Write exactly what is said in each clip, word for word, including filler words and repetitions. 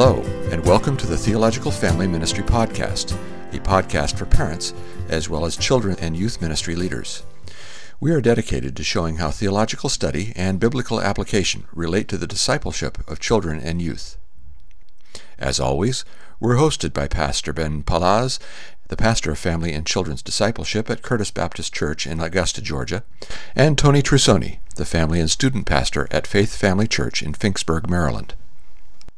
Hello, and welcome to the Theological Family Ministry Podcast, a podcast for parents, as well as children and youth ministry leaders. We are dedicated to showing how theological study and biblical application relate to the discipleship of children and youth. As always, we're hosted by Pastor Ben Palaz, the pastor of Family and Children's Discipleship at Curtis Baptist Church in Augusta, Georgia, and Tony Trusoni, the family and student pastor at Faith Family Church in Finksburg, Maryland.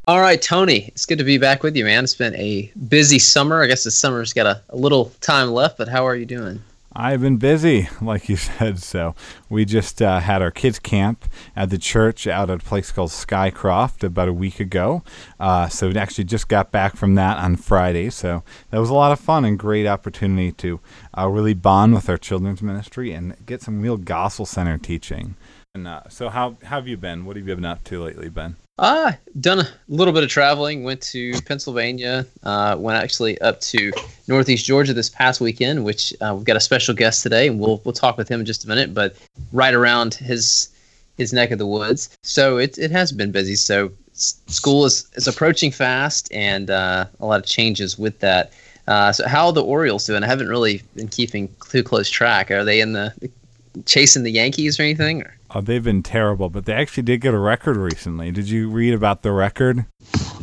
All right, Tony, it's good to be back with you, man. It's been a busy summer. I guess the summer's got a, a little time left, but how are you doing? I've been busy, like you said. So we just uh, had our kids' camp at the church out at a place called Skycroft about a week ago. Uh, so we actually just got back from that on Friday. So that was a lot of fun and great opportunity to uh, really bond with our children's ministry and get some real gospel-centered teaching. And uh, so how, how have you been? What have you been up to lately, Ben? Uh, done a little bit of traveling, went to Pennsylvania, uh, went actually up to Northeast Georgia this past weekend, which uh, we've got a special guest today, and we'll we'll talk with him in just a minute, but right around his his neck of the woods. So it, it has been busy. So school is, is approaching fast, and uh, a lot of changes with that. Uh, so how are the Orioles doing? I haven't really been keeping too close track. Are they in the chasing the Yankees or anything? Or? Oh, they've been terrible, but they actually did get a record recently. Did you read about the record?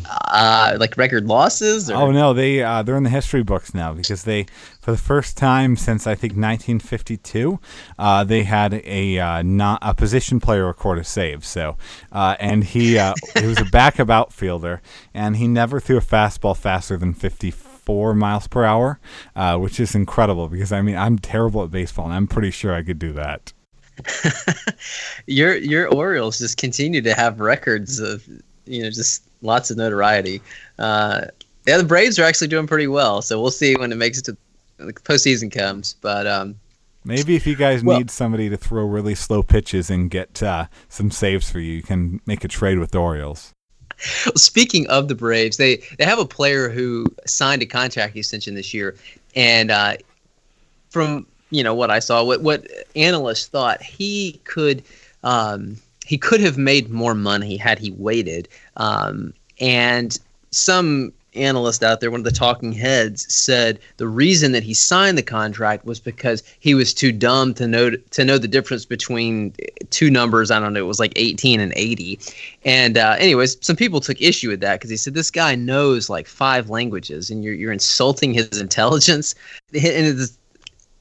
Uh, like record losses? Or? Oh, no, they, uh, they're in the history books now because they, for the first time since, I think, nineteen fifty-two, uh, they had a uh, not, a position player record a save. So, uh, and he, uh, he was a backup outfielder, and he never threw a fastball faster than fifty-four miles per hour, uh, which is incredible because, I mean, I'm terrible at baseball, and I'm pretty sure I could do that. your your Orioles just continue to have records of, you know, just lots of notoriety. Uh, yeah, the Braves are actually doing pretty well, so we'll see when it makes it to the postseason comes. But um, maybe if you guys well, need somebody to throw really slow pitches and get uh, some saves for you, you can make a trade with the Orioles. Well, speaking of the Braves, they, they have a player who signed a contract extension this year, and uh, from... you know what I saw, what what analysts thought he could um, he could have made more money had he waited. Um, and some analyst out there, one of the talking heads, said the reason that he signed the contract was because he was too dumb to know to know the difference between two numbers. I don't know, it was like eighteen and eighty. And uh, anyways, some people took issue with that because he said this guy knows like five languages, and you're you're insulting his intelligence. And it's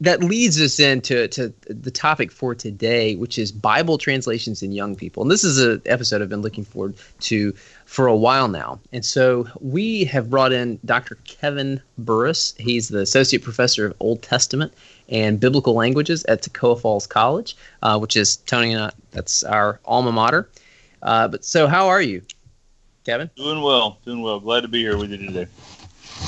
That leads us into to the topic for today, which is Bible translations in young people. And this is an episode I've been looking forward to for a while now. And so we have brought in Doctor Kevin Burris. He's the Associate Professor of Old Testament and Biblical Languages at Toccoa Falls College, uh, which is Tony and I, that's our alma mater. Uh, but so how are you, Kevin? Doing well, doing well. Glad to be here with you today.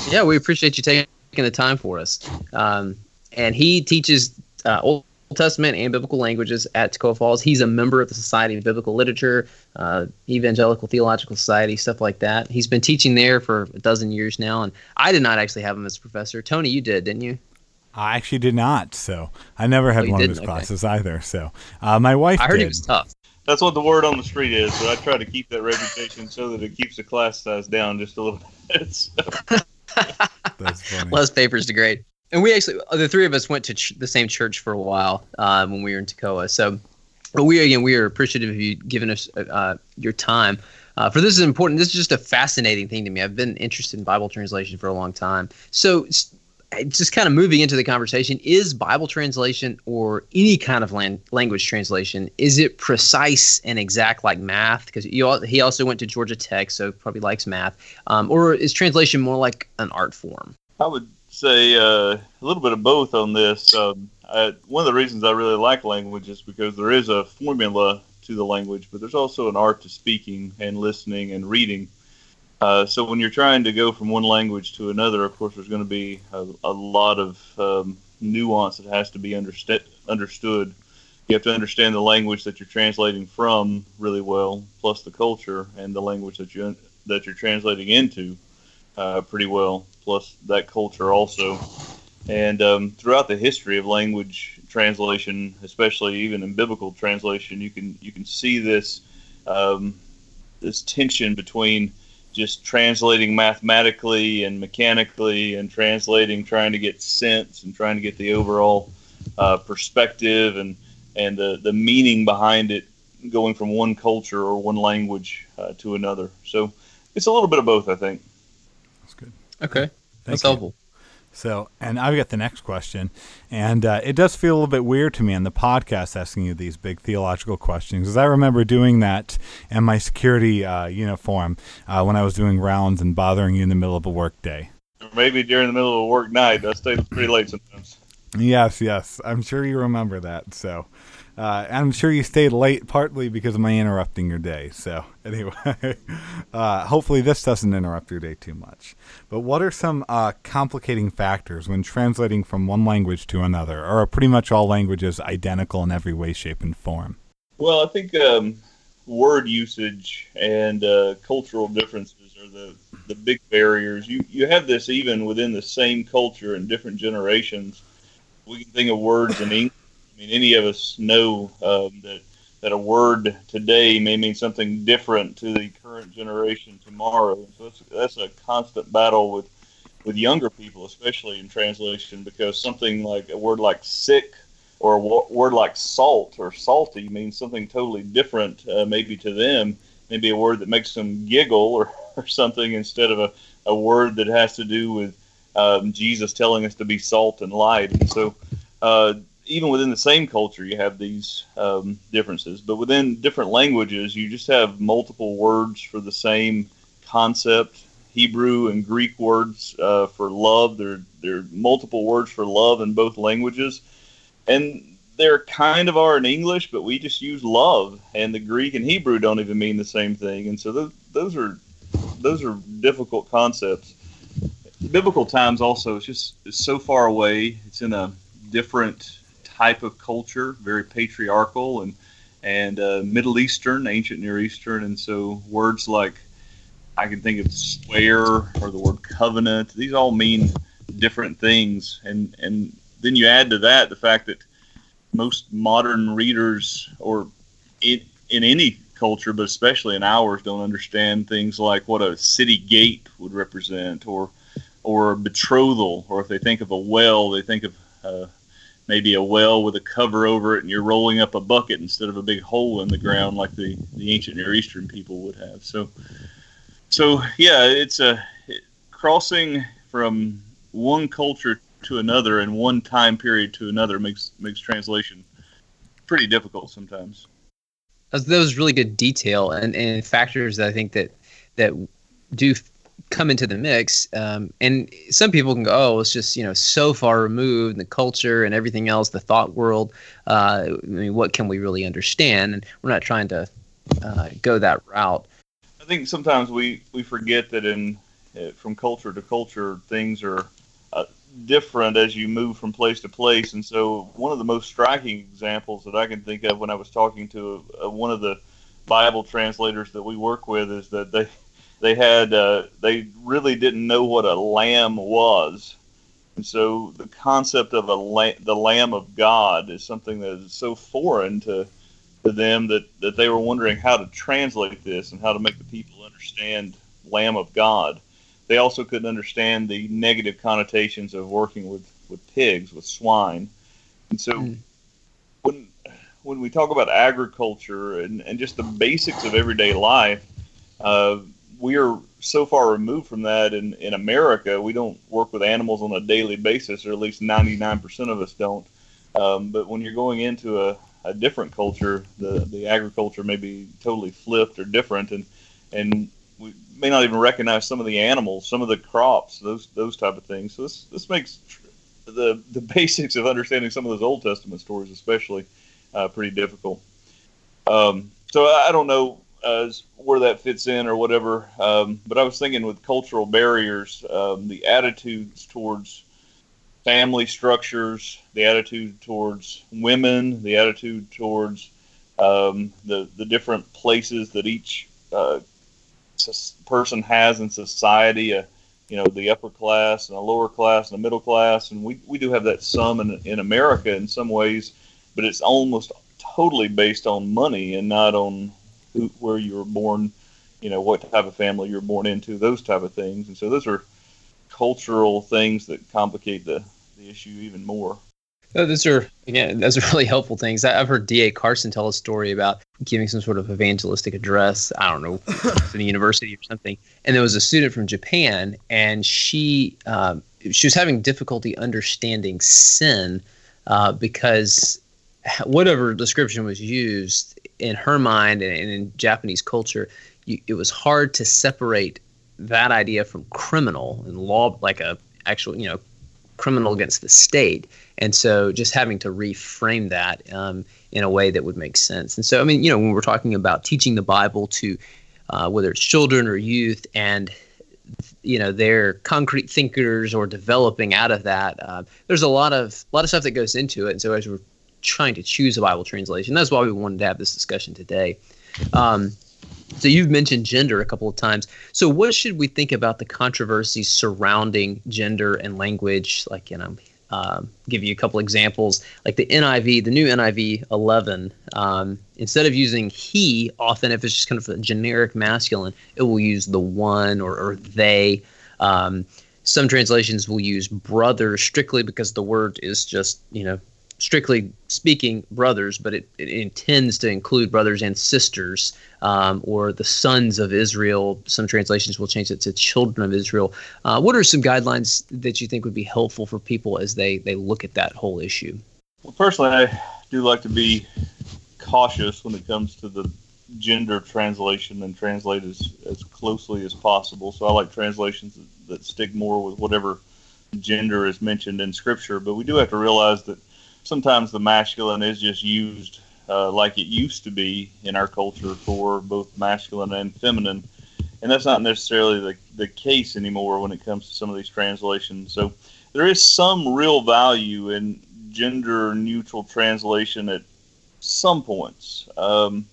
Yeah, we appreciate you taking the time for us. Um And he teaches uh, Old Testament and Biblical Languages at Toccoa Falls. He's a member of the Society of Biblical Literature, uh, Evangelical Theological Society, stuff like that. He's been teaching there for a dozen years now, and I did not actually have him as a professor. Tony, you did, didn't you? I actually did not, so I never had oh, one of his okay. classes either. So uh, my wife I heard did. He was tough. That's what the word on the street is, so I try to keep that reputation so that it keeps the class size down just a little bit. So. That's funny. Less papers to grade. And we actually, the three of us went to ch- the same church for a while uh, when we were in Toccoa. So, but we again, we are appreciative of you giving us uh, your time. Uh, for this is important. This is just a fascinating thing to me. I've been interested in Bible translation for a long time. So, just kind of moving into the conversation, is Bible translation or any kind of lan- language translation, is it precise and exact like math? Because he also went to Georgia Tech, so probably likes math. Um, or is translation more like an art form? I would. say uh, a little bit of both on this. Um, I, one of the reasons I really like language is because there is a formula to the language, but there's also an art to speaking and listening and reading. Uh, so when you're trying to go from one language to another, of course, there's going to be a, a lot of um, nuance that has to be underst- understood. You have to understand the language that you're translating from really well, plus the culture and the language that you that you're translating into uh, pretty well. Plus that culture also. And um, throughout the history of language translation, especially even in biblical translation, you can you can see this um, this tension between just translating mathematically and mechanically and translating, trying to get sense and trying to get the overall uh, perspective and, and the, the meaning behind it, going from one culture or one language uh, to another. So it's a little bit of both, I think. That's good. Okay. Thank That's you. Helpful. So, and I've got the next question, and uh, it does feel a little bit weird to me on the podcast asking you these big theological questions, because I remember doing that in my security uh, uniform uh, when I was doing rounds and bothering you in the middle of a work day. Or maybe during the middle of a work night. I stayed pretty late sometimes. Yes, yes. I'm sure you remember that, so... Uh, I'm sure you stayed late partly because of my interrupting your day. So anyway, uh, hopefully this doesn't interrupt your day too much. But what are some uh, complicating factors when translating from one language to another? Or are pretty much all languages identical in every way, shape, and form? Well, I think um, word usage and uh, cultural differences are the, the big barriers. You, you have this even within the same culture in different generations. We can think of words in English. I mean, any of us know um, that that a word today may mean something different to the current generation tomorrow. So that's, that's a constant battle with, with younger people, especially in translation, because something like a word like sick or a w- word like salt or salty means something totally different, uh, maybe to them, maybe a word that makes them giggle or, or something instead of a, a word that has to do with um, Jesus telling us to be salt and light. And so... Uh, Even within the same culture, you have these um, differences. But within different languages, you just have multiple words for the same concept. Hebrew and Greek words uh, for love. There, there are multiple words for love in both languages. And there kind of are in English, but we just use love. And the Greek and Hebrew don't even mean the same thing. And so those, those are those are difficult concepts. Biblical times also, it's just it's so far away. It's in a different... type of culture, very patriarchal and and uh, Middle Eastern, ancient Near Eastern, and so words like I can think of swear or the word covenant. These all mean different things, and and then you add to that the fact that most modern readers, or in, in any culture, but especially in ours, don't understand things like what a city gate would represent, or or a betrothal, or if they think of a well, they think of uh, maybe a well with a cover over it and you're rolling up a bucket instead of a big hole in the ground like the, the ancient Near Eastern people would have. So, so yeah, it's a it, crossing from one culture to another and one time period to another makes makes translation pretty difficult sometimes. That was really good detail and, and factors that I think that, that do come into the mix, um, and some people can go, oh, it's just, you know, so far removed, and the culture and everything else, the thought world, uh, I mean, what can we really understand? And we're not trying to uh, go that route. I think sometimes we, we forget that in uh, from culture to culture, things are uh, different as you move from place to place, and so one of the most striking examples that I can think of when I was talking to a, a, one of the Bible translators that we work with is that they They had uh, they really didn't know what a lamb was, and so the concept of a la- the Lamb of God is something that is so foreign to to them that, that they were wondering how to translate this and how to make the people understand Lamb of God. They also couldn't understand the negative connotations of working with, with pigs, with swine, and so mm. when when we talk about agriculture and, and just the basics of everyday life. Uh, We are so far removed from that in, in America. We don't work with animals on a daily basis, or at least ninety-nine percent of us don't. Um, but when you're going into a, a different culture, the, the agriculture may be totally flipped or different, and and we may not even recognize some of the animals, some of the crops, those those type of things. So this this makes tr- the the basics of understanding some of those Old Testament stories, especially, uh, pretty difficult. Um, so I, I don't know. Uh, where that fits in or whatever. Um, but I was thinking with cultural barriers, um, the attitudes towards family structures, the attitude towards women, the attitude towards um, the, the different places that each uh, person has in society, uh, you know, the upper class and the lower class and the middle class. And we, we do have that some in, in America in some ways, but it's almost totally based on money and not on where you were born you know, what type of family you're born into, those type of things. And so those are cultural things that complicate the, the issue even more. Oh, those are, again, those are really helpful things. I've heard D. A. Carson tell a story about giving some sort of evangelistic address, I don't know, to the university or something. And there was a student from Japan, and she um, she was having difficulty understanding sin uh, because whatever description was used in her mind and, and in Japanese culture, you, it was hard to separate that idea from criminal and law, like a actual, you know, criminal against the state. And so just having to reframe that um, in a way that would make sense. And so, I mean, you know, when we're talking about teaching the Bible to uh, whether it's children or youth, and, you know, they're concrete thinkers or developing out of that, uh, there's a lot of a lot of stuff that goes into it. And so as we're trying to choose a Bible translation, that's why we wanted to have this discussion today. Um, so you've mentioned gender a couple of times. So what should we think about the controversies surrounding gender and language? Like, you know, Um, give you a couple examples, like the N I V, the new N I V eleven, um, instead of using he, often if it's just kind of a generic masculine, it will use the one or, or they. Um, some translations will use brother strictly because the word is just, you know, strictly speaking brothers, but it, it intends to include brothers and sisters, um, or the sons of Israel. Some translations will change it to children of Israel. Uh, what are some guidelines that you think would be helpful for people as they, they look at that whole issue? Well, personally, I do like to be cautious when it comes to the gender translation and translate as, as closely as possible. So I like translations that, that stick more with whatever gender is mentioned in Scripture. But we do have to realize that sometimes the masculine is just used uh, like it used to be in our culture for both masculine and feminine. And that's not necessarily the, the case anymore when it comes to some of these translations. So there is some real value in gender-neutral translation at some points. Um,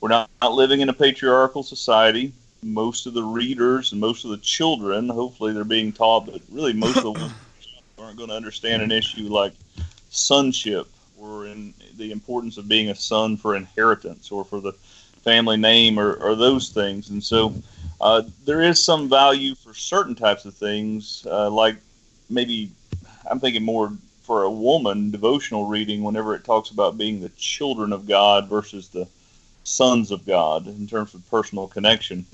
we're not, not living in a patriarchal society. Most of the readers and most of the children, hopefully they're being taught, but really most of the ones aren't going to understand an issue like sonship, or in the importance of being a son for inheritance or for the family name, or, or those things. And so uh, there is some value for certain types of things, uh, like maybe I'm thinking more for a woman devotional reading whenever it talks about being the children of God versus the sons of God in terms of personal connection.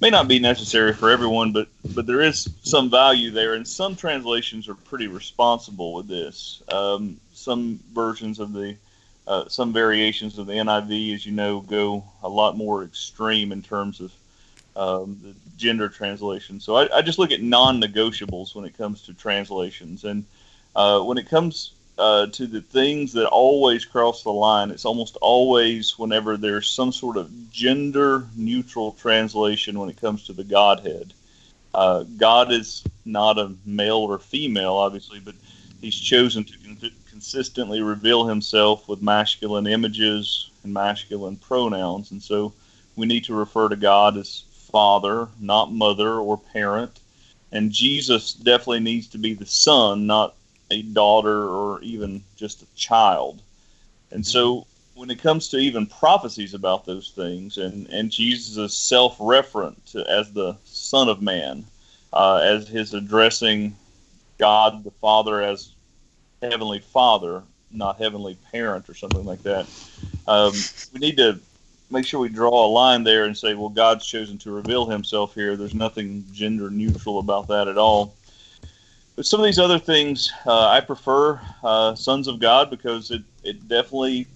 May not be necessary for everyone, but, but there is some value there, and some translations are pretty responsible with this. Um, some versions of the, uh, some variations of the N I V, as you know, go a lot more extreme in terms of um, the gender translation. So I, I just look at non-negotiables when it comes to translations, and uh, when it comes uh, to the things that always cross the line, it's almost always whenever there's some sort of gender-neutral translation when it comes to the Godhead. Uh, God is not a male or female, obviously, but he's chosen to con- consistently reveal himself with masculine images and masculine pronouns, and so we need to refer to God as Father, not mother or parent, and Jesus definitely needs to be the Son, not a daughter or even just a child. And so when it comes to even prophecies about those things, and, and Jesus is self-referent to, as the Son of Man, uh, as his addressing God the Father as Heavenly Father, not Heavenly Parent or something like that, um, we need to make sure we draw a line there and say, well, God's chosen to reveal himself here. There's nothing gender neutral about that at all. But some of these other things, uh, I prefer uh, Sons of God because it, it definitely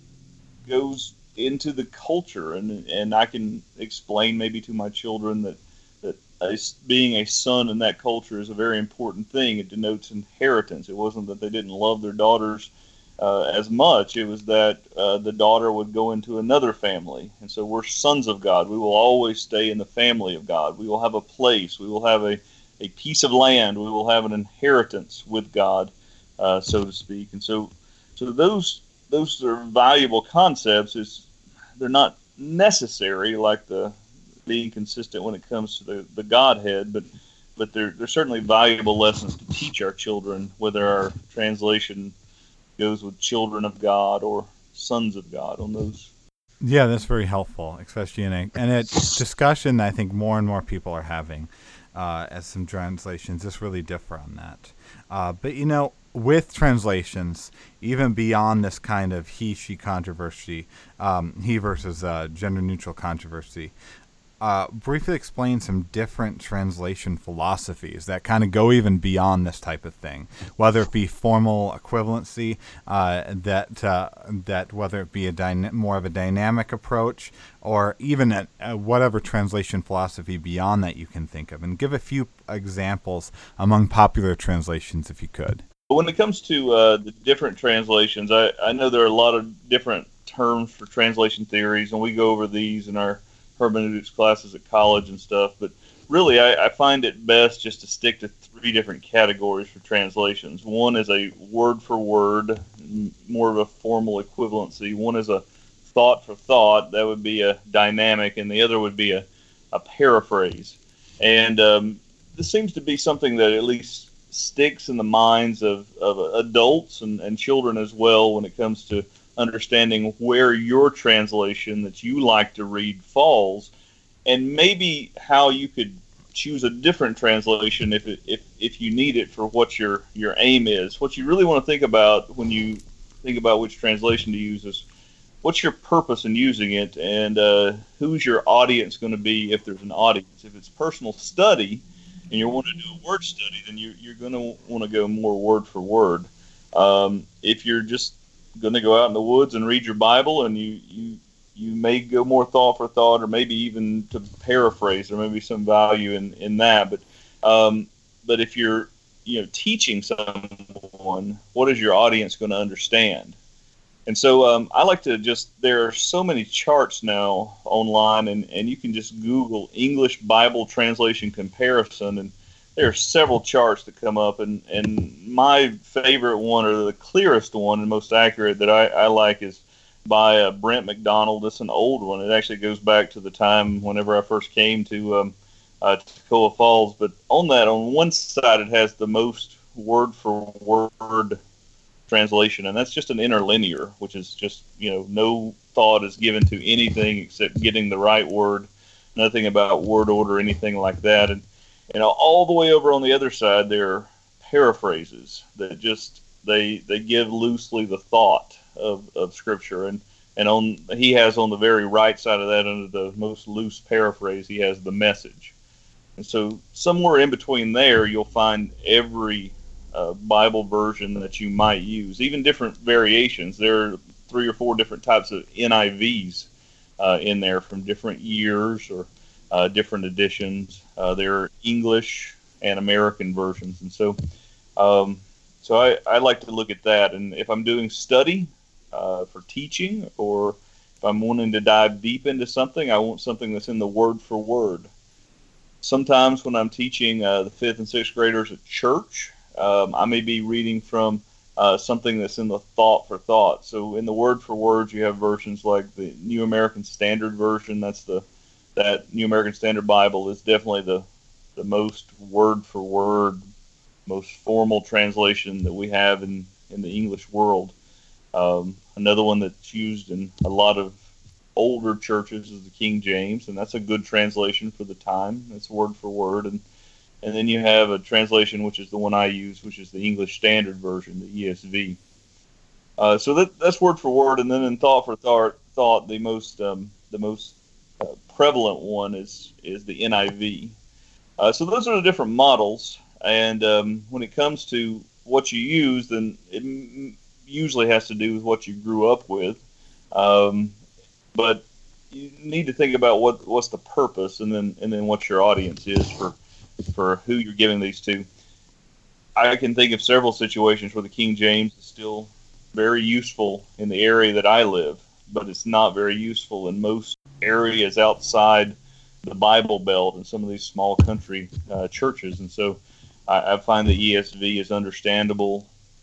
goes into the culture. And and I can explain maybe to my children that, that uh, being a son in that culture is a very important thing. It denotes inheritance. It wasn't that they didn't love their daughters uh, as much. It was that uh, the daughter would go into another family. And so we're sons of God. We will always stay in the family of God. We will have a place. We will have a a piece of land, we will have an inheritance with God, uh, so to speak. And so so those those are valuable concepts. It's, they're not necessary, like the being consistent when it comes to the, the Godhead, but but they're, they're certainly valuable lessons to teach our children, whether our translation goes with children of God or sons of God on those Yeah, that's very helpful, especially in a, and a discussion I think more and more people are having uh, as some translations just really differ on that. Uh, but, you know, with translations, even beyond this kind of he-she controversy, um, he versus uh, gender-neutral controversy, uh, briefly explain some different translation philosophies that kind of go even beyond this type of thing, whether it be formal equivalency, uh, that uh, that whether it be a dyna- more of a dynamic approach, or even a, a whatever translation philosophy beyond that you can think of, and give a few examples among popular translations if you could. When it comes to uh, the different translations, I, I know there are a lot of different terms for translation theories, and we go over these in our hermeneutics classes at college and stuff, but really I, I find it best just to stick to three different categories for translations. One is a word for word, more of a formal equivalency. One is a thought for thought, that would be a dynamic, and the other would be a, a paraphrase. And um, this seems to be something that at least sticks in the minds of, of adults and, and children as well when it comes to understanding where your translation that you like to read falls, and maybe how you could choose a different translation if it, if if you need it for what your your aim is. What you really want to think about when you think about which translation to use is what's your purpose in using it, and uh, who's your audience going to be if there's an audience. If it's personal study and you want to do a word study, then you, you're going to want to go more word for word. Um, if you're just going to go out in the woods and read your Bible, and you, you you may go more thought for thought, or maybe even to paraphrase. There may be some value in, in that. But um, but if you're you know teaching someone, what is your audience going to understand? And so um, I like to just there are so many charts now online, and, and you can just Google English Bible translation comparison, and there are several charts that come up, and, and my favorite one, or the clearest one and most accurate that I, I like, is by uh, Brent McDonald. It's an old one. It actually goes back to the time whenever I first came to um, uh, Toccoa Falls. But on that, on one side, it has the most word-for-word translation, and that's just an interlinear, which is just, you know, no thought is given to anything except getting the right word, nothing about word order, anything like that. And And all the way over on the other side, there are paraphrases that just, they they give loosely the thought of, of Scripture. And, and on he has on the very right side of that, under the most loose paraphrase, he has the message. And so somewhere in between there, you'll find every uh, Bible version that you might use, even different variations. There are three or four different types of N I Vs uh, in there from different years or Uh, different editions. Uh, there are English and American versions, and so um, so I, I like to look at that. And if I'm doing study uh, for teaching, or if I'm wanting to dive deep into something, I want something that's in the word for word. Sometimes when I'm teaching uh, the fifth and sixth graders at church, um, I may be reading from uh, something that's in the thought for thought. So in the word for word, you have versions like the New American Standard Version. That's the That New American Standard Bible is definitely the the most word-for-word, most formal translation that we have in, in the English world. Um, another one that's used in a lot of older churches is the King James, and that's a good translation for the time. It's word-for-word. And, and then you have a translation, which is the one I use, which is the English Standard Version, the E S V. Uh, so that that's word-for-word. And then in thought-for-thought, thought, the most um, the most... Uh, prevalent one is is the N I V. Uh, so those are the different models, and um, when it comes to what you use, then it m- usually has to do with what you grew up with. Um, but you need to think about what what's the purpose, and then and then what your audience is for for who you're giving these to. I can think of several situations where the King James is still very useful in the area that I live, but it's not very useful in most areas outside the Bible Belt and some of these small country uh, churches. And so I, I find the E S V is understandable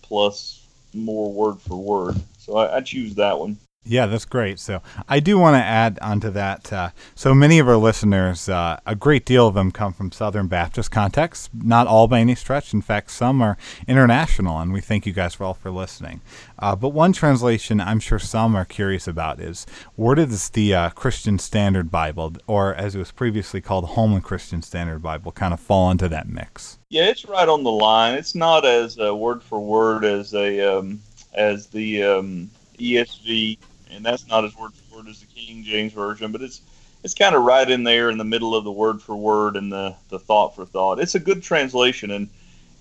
plus more word for word. So I, I choose that one. Yeah, that's great. So I do want to add onto that. Uh, so many of our listeners, uh, a great deal of them come from Southern Baptist contexts, not all by any stretch. In fact, some are international, and we thank you guys for all for listening. Uh, but one translation I'm sure some are curious about is, where does the uh, Christian Standard Bible, or as it was previously called, Holman Christian Standard Bible, kind of fall into that mix? Yeah, it's right on the line. It's not as uh, word for word as a um, as the um, E S V. And that's not as word for word as the King James Version, but it's it's kind of right in there in the middle of the word for word and the, the thought for thought. It's a good translation, and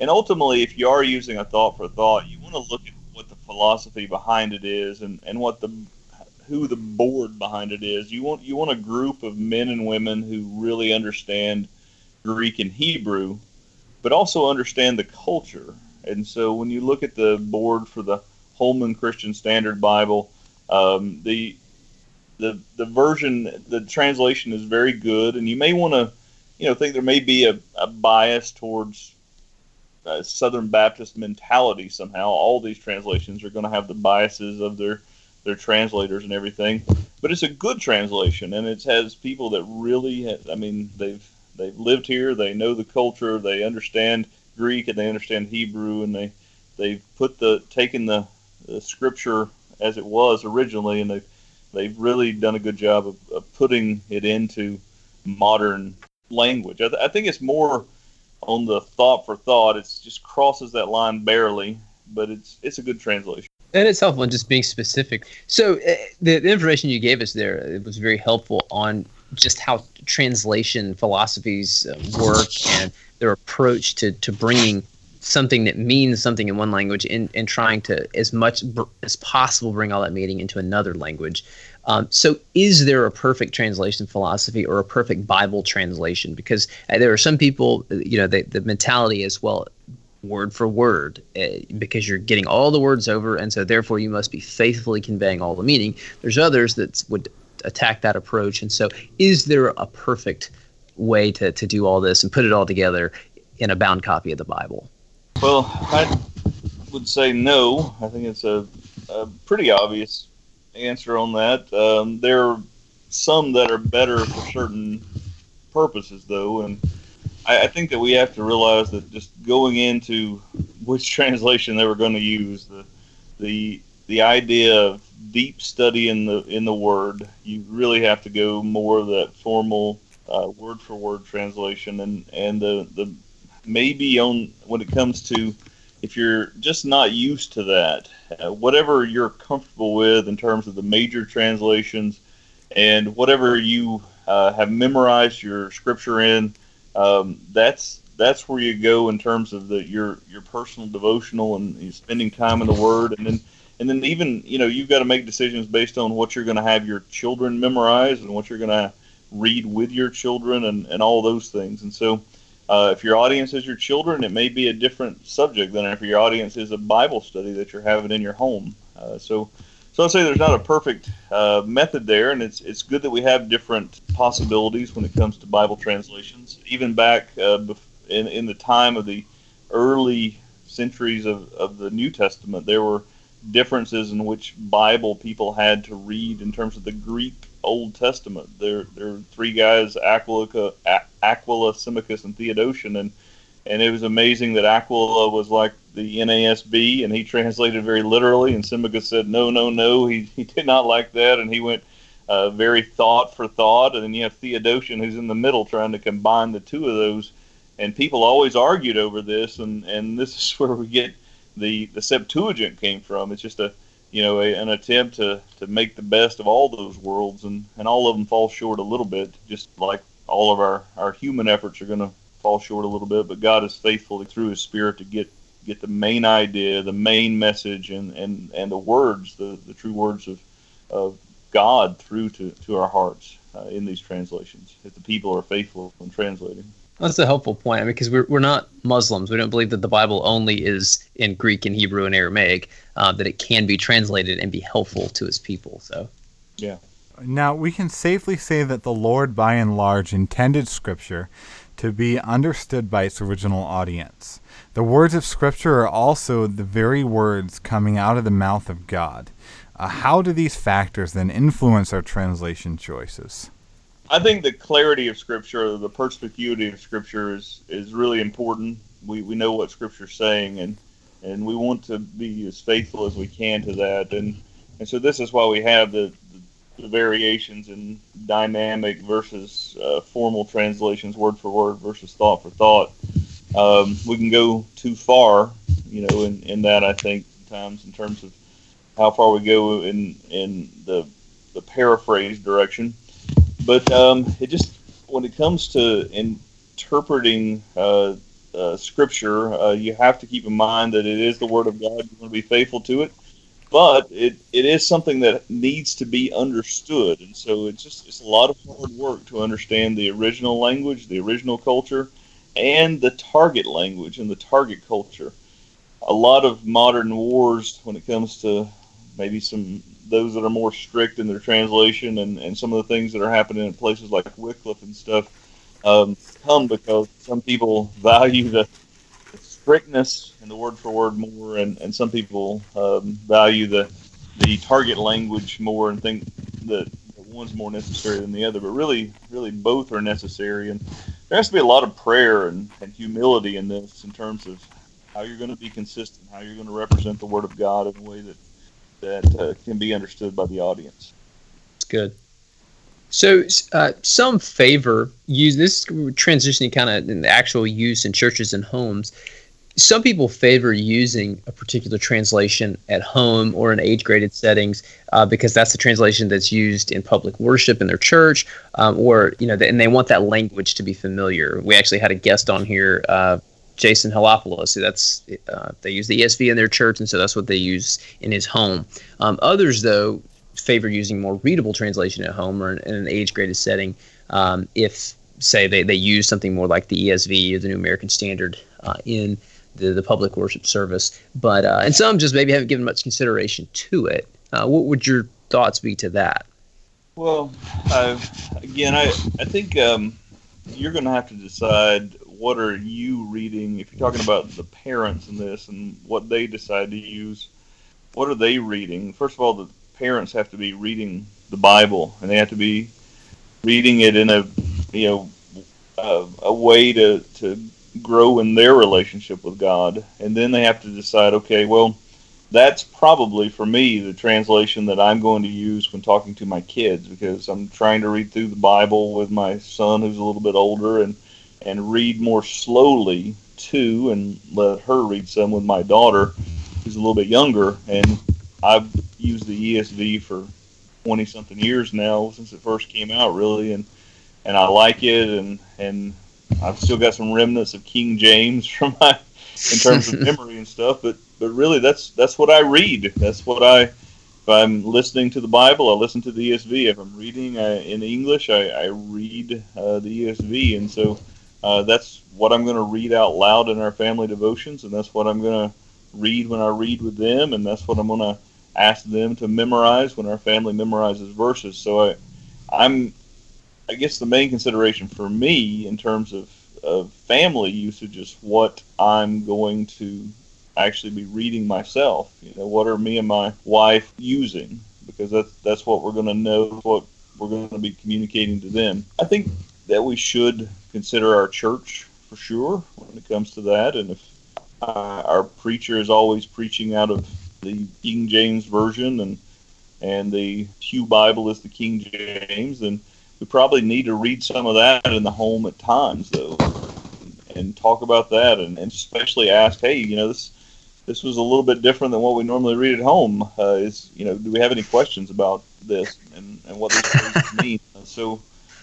and ultimately, if you are using a thought for thought, you want to look at what the philosophy behind it is, and, and what the who the board behind it is. You want you want a group of men and women who really understand Greek and Hebrew, but also understand the culture. And so when you look at the board for the Holman Christian Standard Bible, Um, the the the version, the translation is very good, and you may want to, you know, think there may be a, a bias towards uh, Southern Baptist mentality somehow. All these translations are going to have the biases of their their translators and everything, but it's a good translation, and it has people that really, have, I mean, they've they've lived here, they know the culture, they understand Greek and they understand Hebrew, and they they've put the taken the, the scripture as it was originally, and they've, they've really done a good job of, of putting it into modern language. I, th- I think it's more on the thought for thought. It just crosses that line barely, but it's it's a good translation. And it's helpful in just being specific. So uh, the, the information you gave us there, it was very helpful on just how translation philosophies uh, work and their approach to, to bringing something that means something in one language and, and trying to as much br- as possible bring all that meaning into another language. Um, so is there a perfect translation philosophy or a perfect Bible translation? Because uh, there are some people, you know, they, the mentality is, well, word for word, uh, because you're getting all the words over, and so therefore you must be faithfully conveying all the meaning. There's others that would attack that approach. And so is there a perfect way to, to do all this and put it all together in a bound copy of the Bible? Well, I would say no. I think it's a, a pretty obvious answer on that. Um, there are some that are better for certain purposes, though, and I, I think that we have to realize that just going into which translation they were going to use, the the the idea of deep study in the in the Word, you really have to go more of that formal uh, word for word translation, and and the the maybe on when it comes to, if you're just not used to that, uh, whatever you're comfortable with in terms of the major translations and whatever you uh, have memorized your scripture in, um, that's that's where you go in terms of the your your personal devotional and you're spending time in the Word, and then and then even, you know, you've got to make decisions based on what you're going to have your children memorize and what you're going to read with your children and, and all those things. And so Uh, if your audience is your children, it may be a different subject than if your audience is a Bible study that you're having in your home. Uh, so, so I'd say there's not a perfect uh, method there, and it's it's good that we have different possibilities when it comes to Bible translations. Even back uh, in in the time of the early centuries of, of the New Testament, there were differences in which Bible people had to read in terms of the Greek Old Testament. There, there were three guys, Aquila, Aquila, Symmachus, and Theodotion, and and it was amazing that Aquila was like the N A S B, and he translated very literally, and Symmachus said, no, no, no, he, he did not like that, and he went uh, very thought for thought, and then you have Theodotion, who's in the middle, trying to combine the two of those, and people always argued over this, and, and this is where we get the, the Septuagint came from. It's just a you know, a, an attempt to, to make the best of all those worlds, and, and all of them fall short a little bit, just like all of our, our human efforts are going to fall short a little bit, but God is faithful through His Spirit to get, get the main idea, the main message, and, and, and the words, the, the true words of of God through to, to our hearts uh, in these translations, if the people are faithful in translating. That's a helpful point, because we're we're not Muslims. We don't believe that the Bible only is in Greek and Hebrew and Aramaic, uh, that it can be translated and be helpful to His people. So, yeah. Now, we can safely say that the Lord, by and large, intended Scripture to be understood by its original audience. The words of Scripture are also the very words coming out of the mouth of God. Uh, how do these factors then influence our translation choices? I think the clarity of Scripture, the perspicuity of Scripture is, is really important. We we know what Scripture's saying, and and we want to be as faithful as we can to that. And and so this is why we have the, the, the variations in dynamic versus uh, formal translations, word for word versus thought for thought. Um, we can go too far, you know, in, in that, I think, sometimes in terms of how far we go in in the the paraphrase direction. But um, it just, when it comes to interpreting uh, uh, Scripture, uh, you have to keep in mind that it is the Word of God. You want to be faithful to it, but it, it is something that needs to be understood. And so it's just it's a lot of hard work to understand the original language, the original culture, and the target language and the target culture. A lot of modern wars, when it comes to maybe some those that are more strict in their translation and, and some of the things that are happening in places like Wycliffe and stuff, um, come because some people value the, the strictness and the word for word more, and, and some people um, value the the target language more and think that one's more necessary than the other. But really, really both are necessary. And there has to be a lot of prayer and, and humility in this, in terms of how you're going to be consistent, how you're going to represent the Word of God in a way that that uh, can be understood by the audience. That's good. So uh, some favor use this transitioning kind of in the actual use in churches and homes. Some people favor using a particular translation at home or in age-graded settings uh, because that's the translation that's used in public worship in their church, um, or you know, and they want that language to be familiar. We actually had a guest on here. Uh, Jason Halopoulos, so that's uh, they use the E S V in their church, and so that's what they use in his home. Um, others, though, favor using more readable translation at home or in, in an age-graded setting um, if, say, they, they use something more like the E S V or the New American Standard uh, in the, the public worship service. But uh, and some just maybe haven't given much consideration to it. Uh, what would your thoughts be to that? Well, uh, again, I, I think um, you're going to have to decide what are you reading. If you're talking about the parents in this and what they decide to use, what are they reading? First of all, the parents have to be reading the Bible, and they have to be reading it in a you know a, a way to, to grow in their relationship with God. And then they have to decide, okay, well, that's probably for me the translation that I'm going to use when talking to my kids, because I'm trying to read through the Bible with my son who's a little bit older, and and read more slowly too, and let her read some with my daughter who's a little bit younger. And I've used the E S V for twenty-something years now, since it first came out, really, and and I like it, and and I've still got some remnants of King James from my, in terms of memory and stuff, but but really that's that's what I read. That's what I, if I'm listening to the Bible, I listen to the E S V. If I'm reading I, in English, I, I read uh, the E S V, and so Uh, that's what I'm going to read out loud in our family devotions, and that's what I'm going to read when I read with them, and that's what I'm going to ask them to memorize when our family memorizes verses. So I, I'm, I guess the main consideration for me in terms of, of family usage is what I'm going to actually be reading myself. You know, what are me and my wife using? Because that's, that's what we're going to know, what we're going to be communicating to them. I think that we should consider our church for sure when it comes to that. And if uh, our preacher is always preaching out of the King James Version and and the Pew Bible is the King James, then we probably need to read some of that in the home at times, though, and, and talk about that, and, and especially ask, hey, you know, this this was a little bit different than what we normally read at home. Uh, is you know, do we have any questions about this and, and what these things mean? So...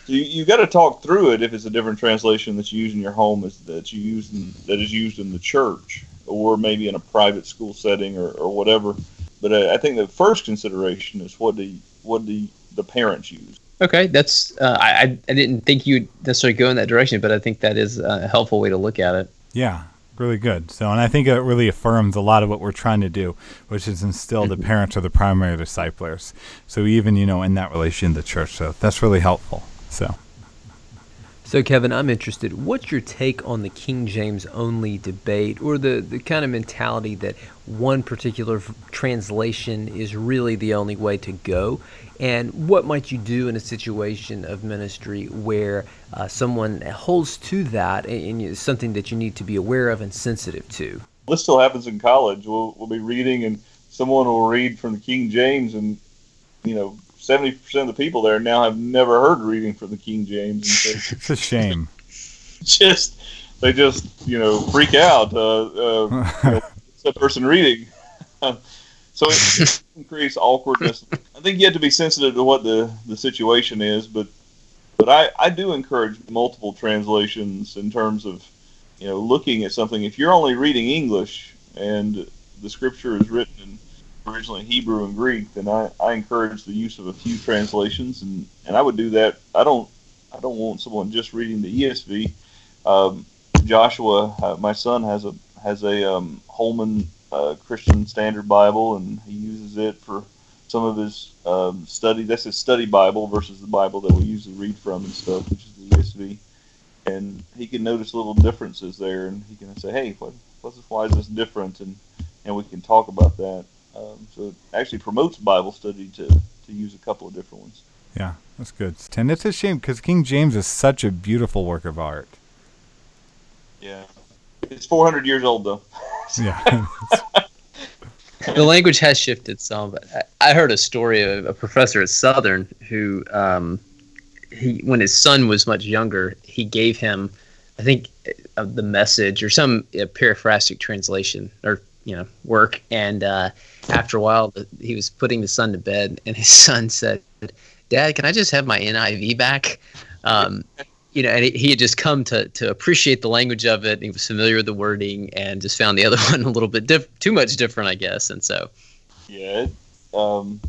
So you, you've got to talk through it if it's a different translation that's used in your home, is that you use in, that is used in the church, or maybe in a private school setting, or, or whatever. But uh, I think the first consideration is what do what do the parents use. Okay, that's uh, I I didn't think you'd necessarily go in that direction, but I think that is a helpful way to look at it. Yeah, really good. So, and I think it really affirms a lot of what we're trying to do, which is instill the parents are the primary disciplers. So even you know in that relation to the church, so that's really helpful. So So, Kevin, I'm interested. What's your take on the King James only debate, or the, the kind of mentality that one particular v- translation is really the only way to go? And what might you do in a situation of ministry where uh, someone holds to that, and it's something that you need to be aware of and sensitive to? This still happens in college. We'll, we'll be reading, and someone will read from the King James, and, you know, seventy percent of the people there now have never heard reading from the King James. And so, it's a shame. Just They just, you know, freak out. Uh, uh, you know, it's a person reading. So it increased awkwardness. I think you have to be sensitive to what the, the situation is, but but I, I do encourage multiple translations in terms of, you know, looking at something. If you're only reading English and the Scripture is written in originally Hebrew and Greek, then I, I encourage the use of a few translations, and, and I would do that. I don't I don't want someone just reading the E S V. Um, Joshua, uh, my son, has a has a um, Holman uh, Christian Standard Bible, and he uses it for some of his um, study. That's his study Bible versus the Bible that we usually read from and stuff, which is the E S V. And he can notice little differences there, and he can say, "Hey, what, what's this, why is this different?" and and we can talk about that. Um, so it actually promotes Bible study to, to use a couple of different ones. Yeah, that's good. And it's a shame because King James is such a beautiful work of art. Yeah. It's four hundred years old, though. Yeah. The language has shifted some, but I, I heard a story of a professor at Southern who, um, he when his son was much younger, he gave him, I think, uh, the Message or some uh, paraphrastic translation or you know, work. And uh, after a while, he was putting the son to bed, and his son said, "Dad, can I just have my N I V back?" Um, you know, and he had just come to to appreciate the language of it. And he was familiar with the wording, and just found the other one a little bit diff- too much different, I guess. And so, yeah, it, um,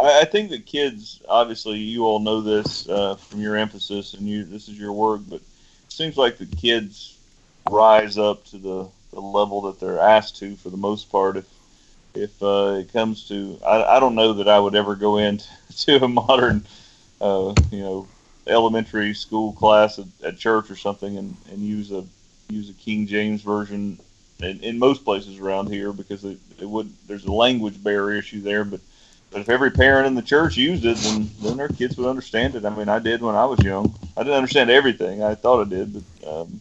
I, I think that kids, obviously, you all know this uh, from your emphasis, and you this is your work, but it seems like the kids rise up to the the level that they're asked to for the most part. If if uh, it comes to, I, I don't know that I would ever go into a modern, uh, you know, elementary school class at, at church or something and, and use a use a King James version in, in most places around here because it, it would there's a language barrier issue there. But but if every parent in the church used it, then then their kids would understand it. I mean, I did when I was young. I didn't understand everything. I thought I did, but. Um,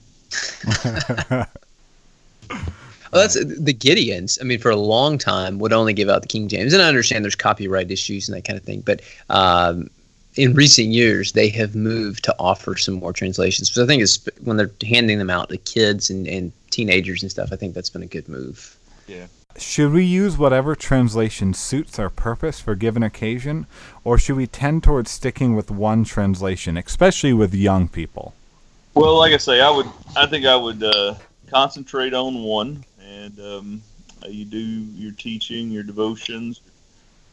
Well, that's the Gideons. I mean, for a long time, would only give out the King James, and I understand there's copyright issues and that kind of thing. But um, in recent years, they have moved to offer some more translations. So I think it's when they're handing them out to kids and, and teenagers and stuff. I think that's been a good move. Yeah. Should we use whatever translation suits our purpose for a given occasion, or should we tend towards sticking with one translation, especially with young people? Well, like I say, I would. I think I would. Uh, Concentrate on one, and um, you do your teaching, your devotions,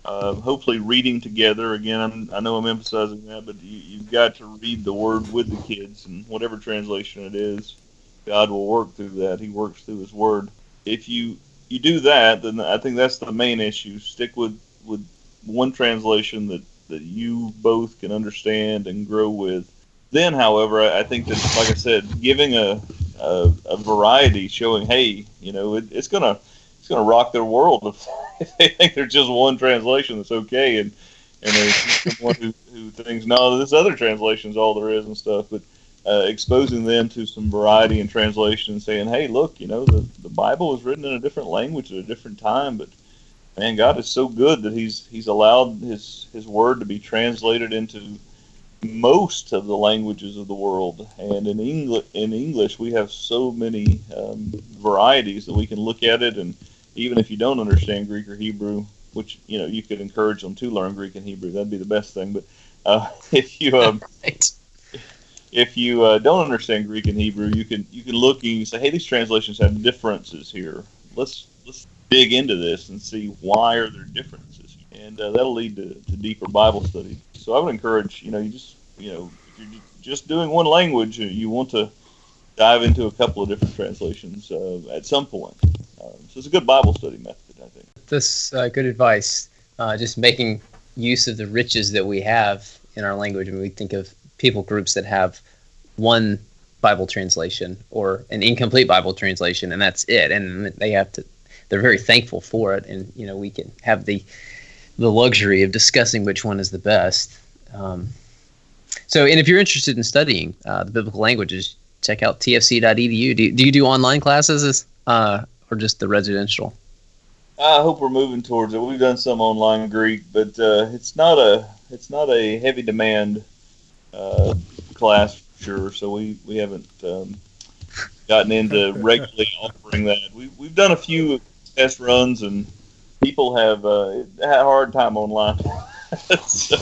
uh, hopefully reading together. Again, I'm, I know I'm emphasizing that, but you, you've got to read the Word with the kids, and whatever translation it is, God will work through that. He works through His Word. If you, you do that, then I think that's the main issue. Stick with, with one translation that, that you both can understand and grow with. Then, however, I, I think that, like I said, giving a A, a variety showing, hey, you know, it, it's gonna it's gonna rock their world if, if they think there's just one translation that's okay, and and there's someone who, who thinks no, this other translation's all there is and stuff. But uh, exposing them to some variety in translation, saying, hey, look, you know, the the Bible was written in a different language at a different time, but man, God is so good that He's He's allowed His His Word to be translated into most of the languages of the world, and in English, in English, we have so many um, varieties that we can look at it. And even if you don't understand Greek or Hebrew, which you know you could encourage them to learn Greek and Hebrew, that'd be the best thing. But uh, if you um, right. if you uh, don't understand Greek and Hebrew, you can you can look and you can say, hey, these translations have differences here. Let's let's dig into this and see why are there differences, and uh, that'll lead to, to deeper Bible study. So I would encourage, you know, you just, you know, if you're just doing one language, you want to dive into a couple of different translations uh, at some point. Uh, so it's a good Bible study method, I think. That's uh, good advice, uh, just making use of the riches that we have in our language. I mean, we think of people groups that have one Bible translation or an incomplete Bible translation, and that's it. And they have to, they're very thankful for it. And, you know, we can have the the luxury of discussing which one is the best. Um, so, and if you're interested in studying uh, the biblical languages, check out t f c dot e d u. Do, do you do online classes uh, or just the residential? I hope we're moving towards it. We've done some online Greek, but uh, it's not a it's not a heavy demand uh, class for sure. So we we haven't um, gotten into regularly offering that. We we've done a few test runs, and people have uh, had a hard time online. so,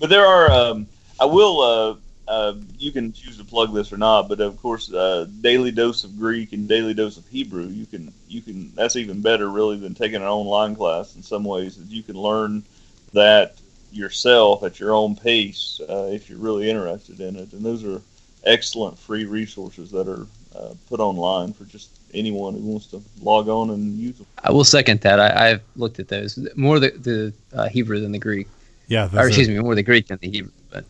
but there are um, I will uh, uh, you can choose to plug this or not, but of course uh, Daily Dose of Greek and Daily Dose of Hebrew. You can. You can. That's even better, really, than taking an online class. In some ways, you can learn that yourself at your own pace uh, if you're really interested in it. And those are excellent free resources that are uh, put online for just anyone who wants to log on and use them. I will second that. I, I've looked at those more the the uh, Hebrew than the Greek. Yeah, or excuse are, me, more the Greek than the Hebrew. But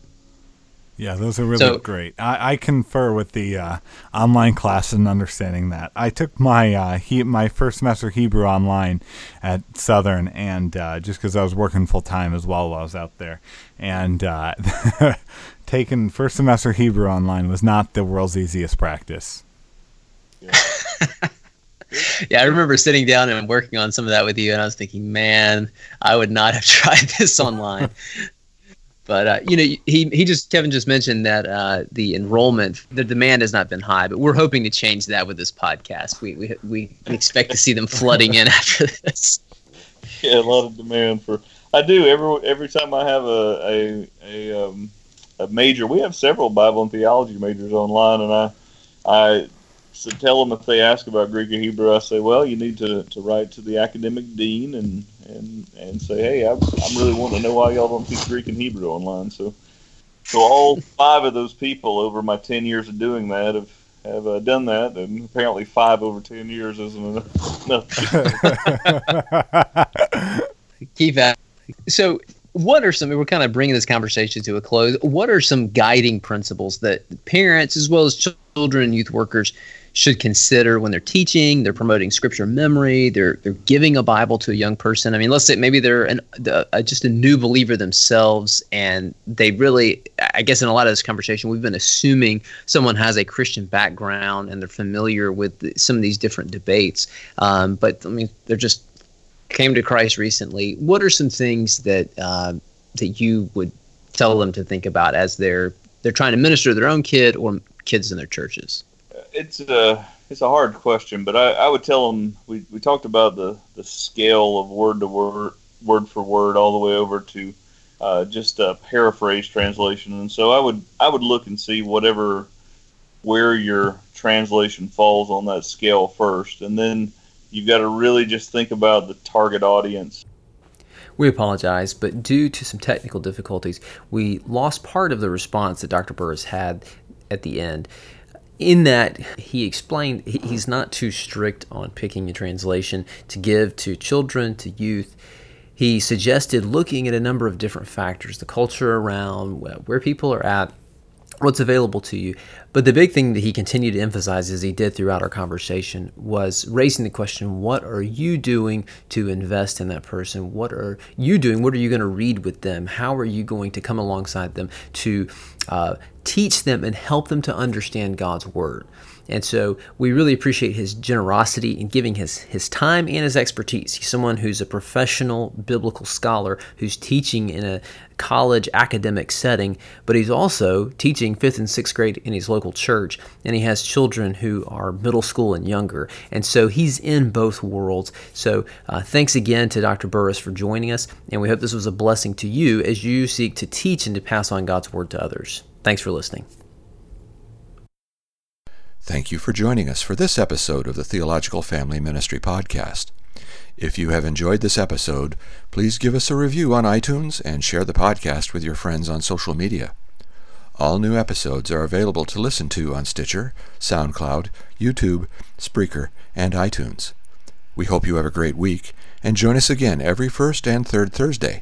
yeah, those are really so, great. I, I confer with the uh, online class and understanding that. I took my uh, he, my first semester Hebrew online at Southern, and uh, just because I was working full time as well while I was out there, and uh, taking first semester Hebrew online was not the world's easiest practice. Yeah. Yeah, I remember sitting down and working on some of that with you, and I was thinking, man, I would not have tried this online. But, uh, you know, he he just Kevin just mentioned that uh, the enrollment, the demand has not been high, but we're hoping to change that with this podcast. We we we expect to see them flooding in after this. Yeah, a lot of demand for. I do every every time I have a a a, um, a major. We have several Bible and theology majors online, and I I so tell them if they ask about Greek or Hebrew, I say, well, you need to, to write to the academic dean and. And, and say, hey, I, I'm really wanting to know why y'all don't teach Greek and Hebrew online. So, so all five of those people over my ten years of doing that have have uh, done that, and apparently five over ten years isn't enough. Keep that. So, what are some? We're kind of bringing this conversation to a close. What are some guiding principles that parents, as well as children and youth workers, should consider when they're teaching, they're promoting scripture memory, they're they're giving a Bible to a young person? I mean, let's say maybe they're an, uh, just a new believer themselves, and they really, I guess in a lot of this conversation, we've been assuming someone has a Christian background and they're familiar with the, some of these different debates. Um, but I mean, they're just came to Christ recently. What are some things that uh, that you would tell them to think about as they're they're trying to minister to their own kid or kids in their churches? It's a, it's a hard question, but I, I would tell them, we, we talked about the, the scale of word to word, word for word, all the way over to uh, just a paraphrase translation. And so I would I would look and see whatever, where your translation falls on that scale first. And then you've got to really just think about the target audience. We apologize, but due to some technical difficulties, we lost part of the response that Doctor Burris had at the end. In that, he explained he's not too strict on picking a translation to give to children, to youth. He suggested looking at a number of different factors, the culture around, where people are at, what's available to you. But the big thing that he continued to emphasize, as he did throughout our conversation, was raising the question, what are you doing to invest in that person? What are you doing? What are you going to read with them? How are you going to come alongside them to uh, teach them and help them to understand God's Word? And so we really appreciate his generosity in giving his, his time and his expertise. He's someone who's a professional biblical scholar who's teaching in a college academic setting, but he's also teaching fifth and sixth grade in his local church, and he has children who are middle school and younger. And so he's in both worlds. So uh, thanks again to Doctor Burris for joining us, and we hope this was a blessing to you as you seek to teach and to pass on God's Word to others. Thanks for listening. Thank you for joining us for this episode of the Theological Family Ministry Podcast. If you have enjoyed this episode, please give us a review on iTunes and share the podcast with your friends on social media. All new episodes are available to listen to on Stitcher, SoundCloud, YouTube, Spreaker, and iTunes. We hope you have a great week, and join us again every first and third Thursday.